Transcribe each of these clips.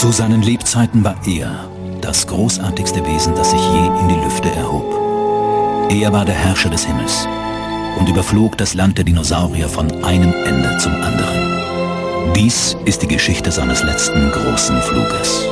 Zu seinen Lebzeiten war er das großartigste Wesen, das sich je in die Lüfte erhob. Er war der Herrscher des Himmels und überflog das Land der Dinosaurier von einem Ende zum anderen. Dies ist die Geschichte seines letzten großen Fluges.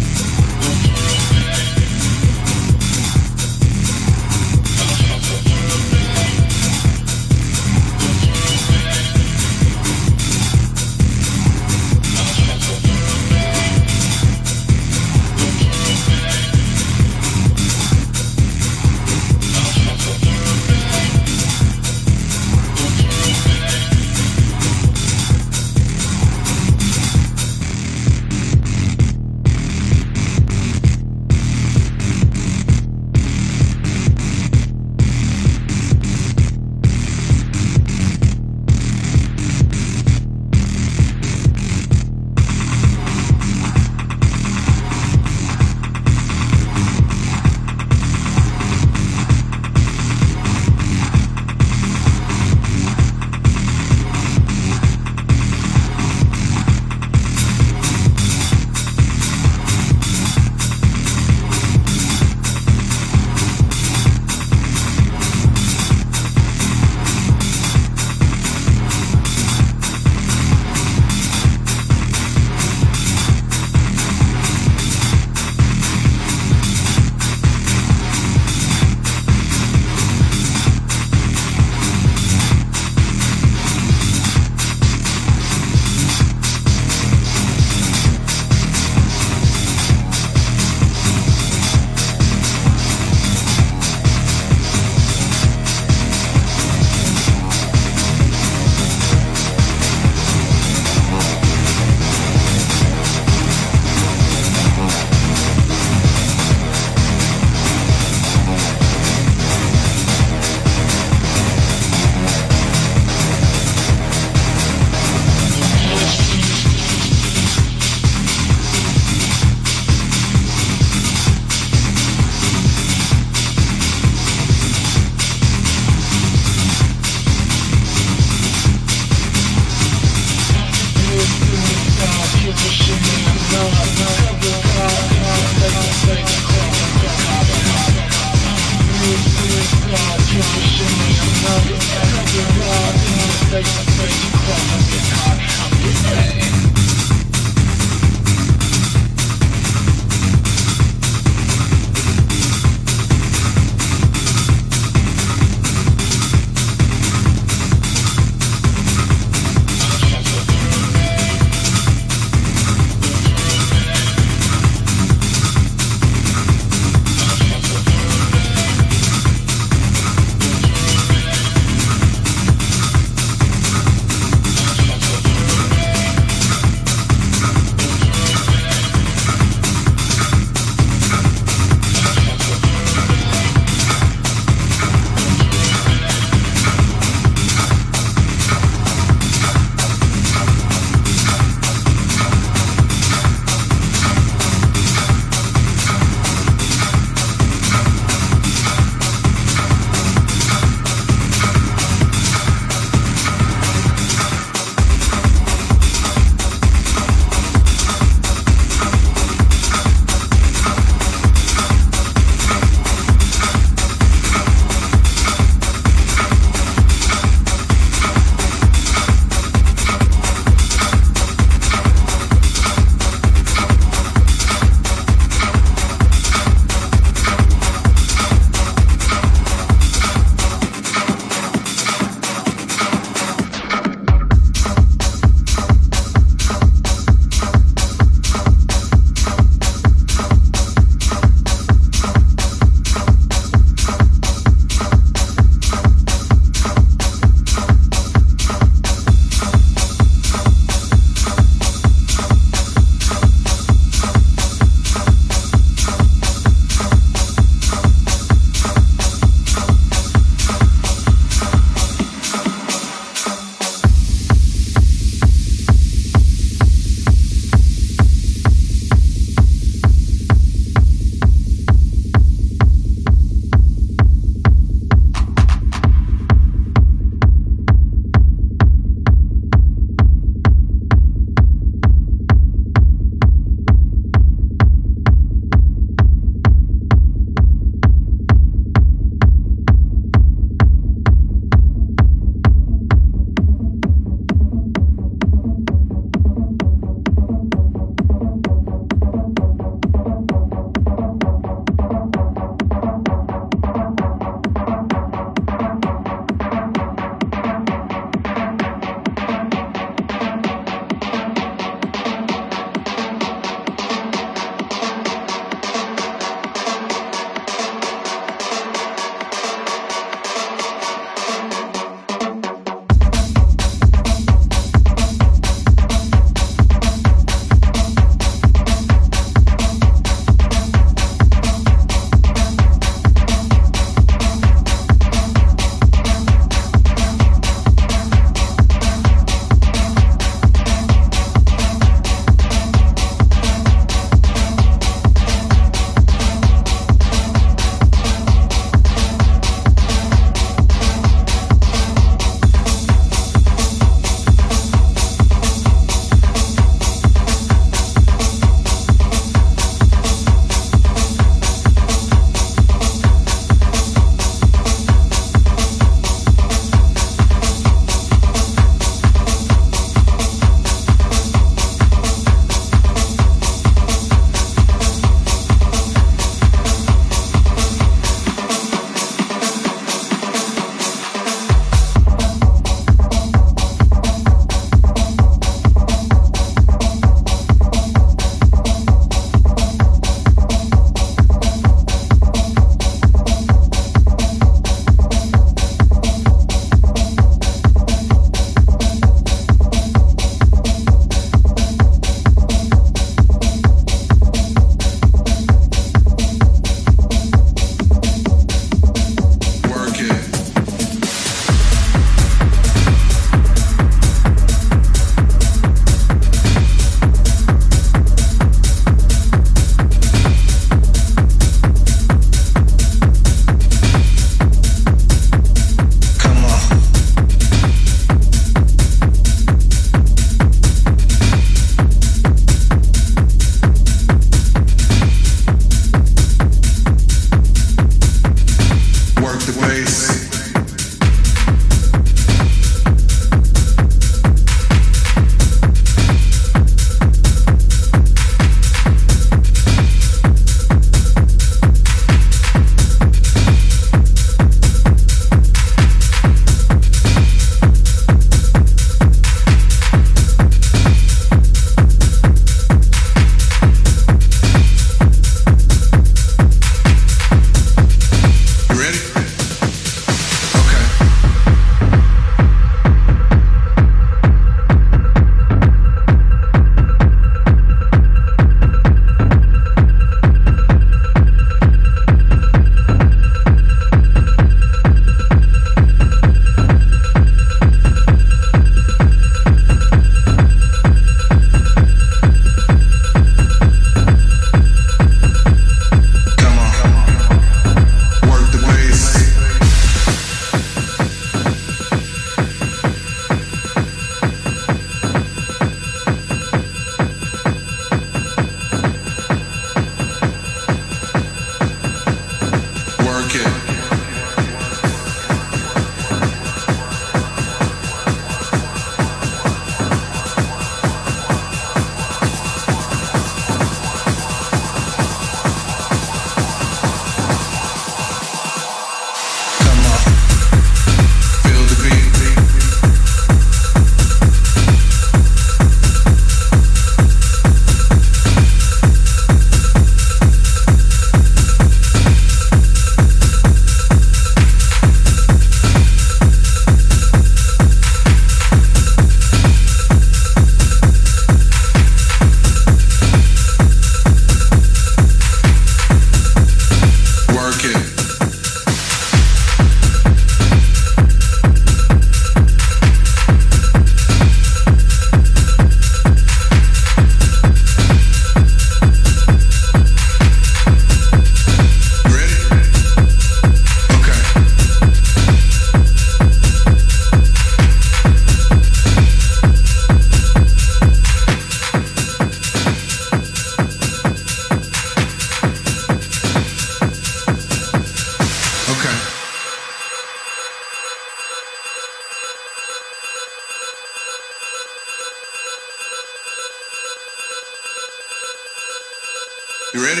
You ready?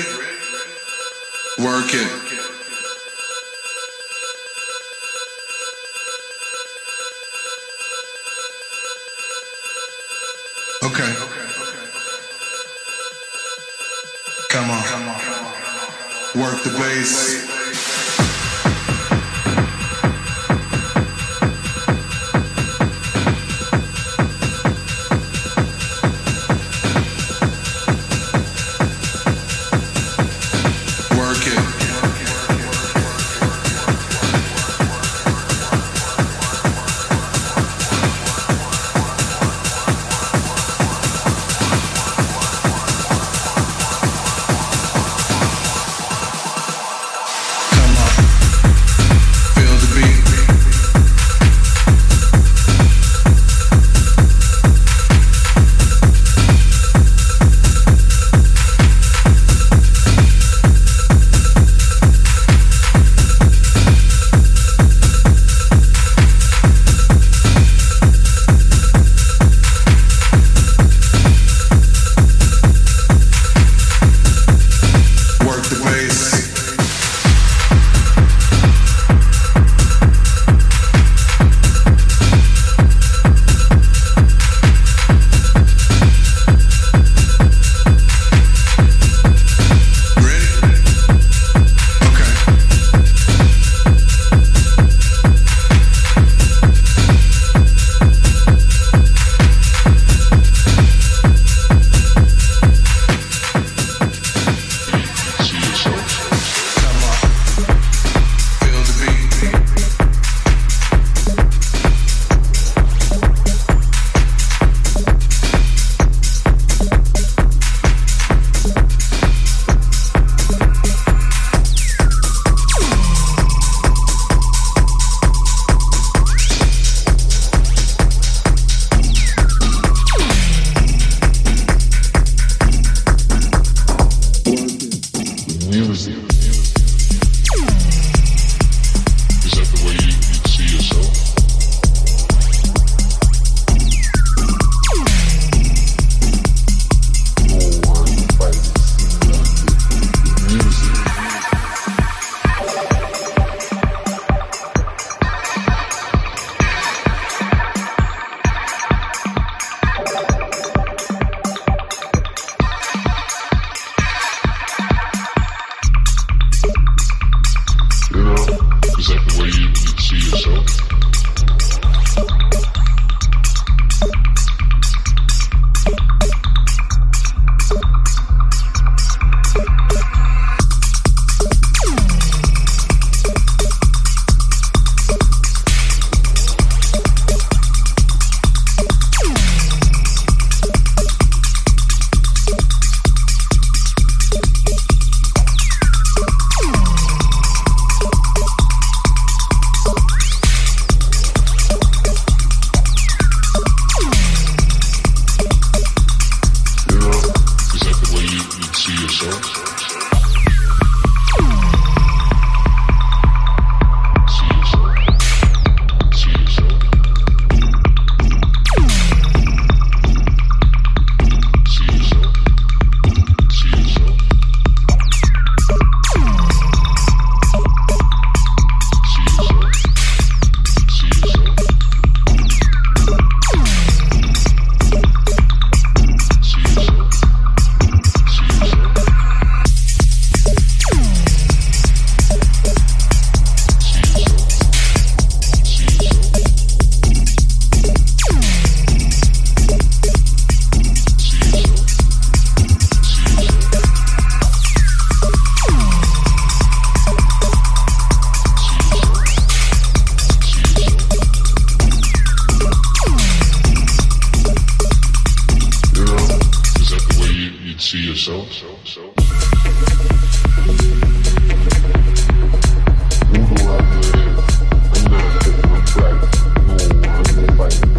Work it. Okay. Come on. Work the bass. Who do I get? I'm not a big fight. No one, nobody.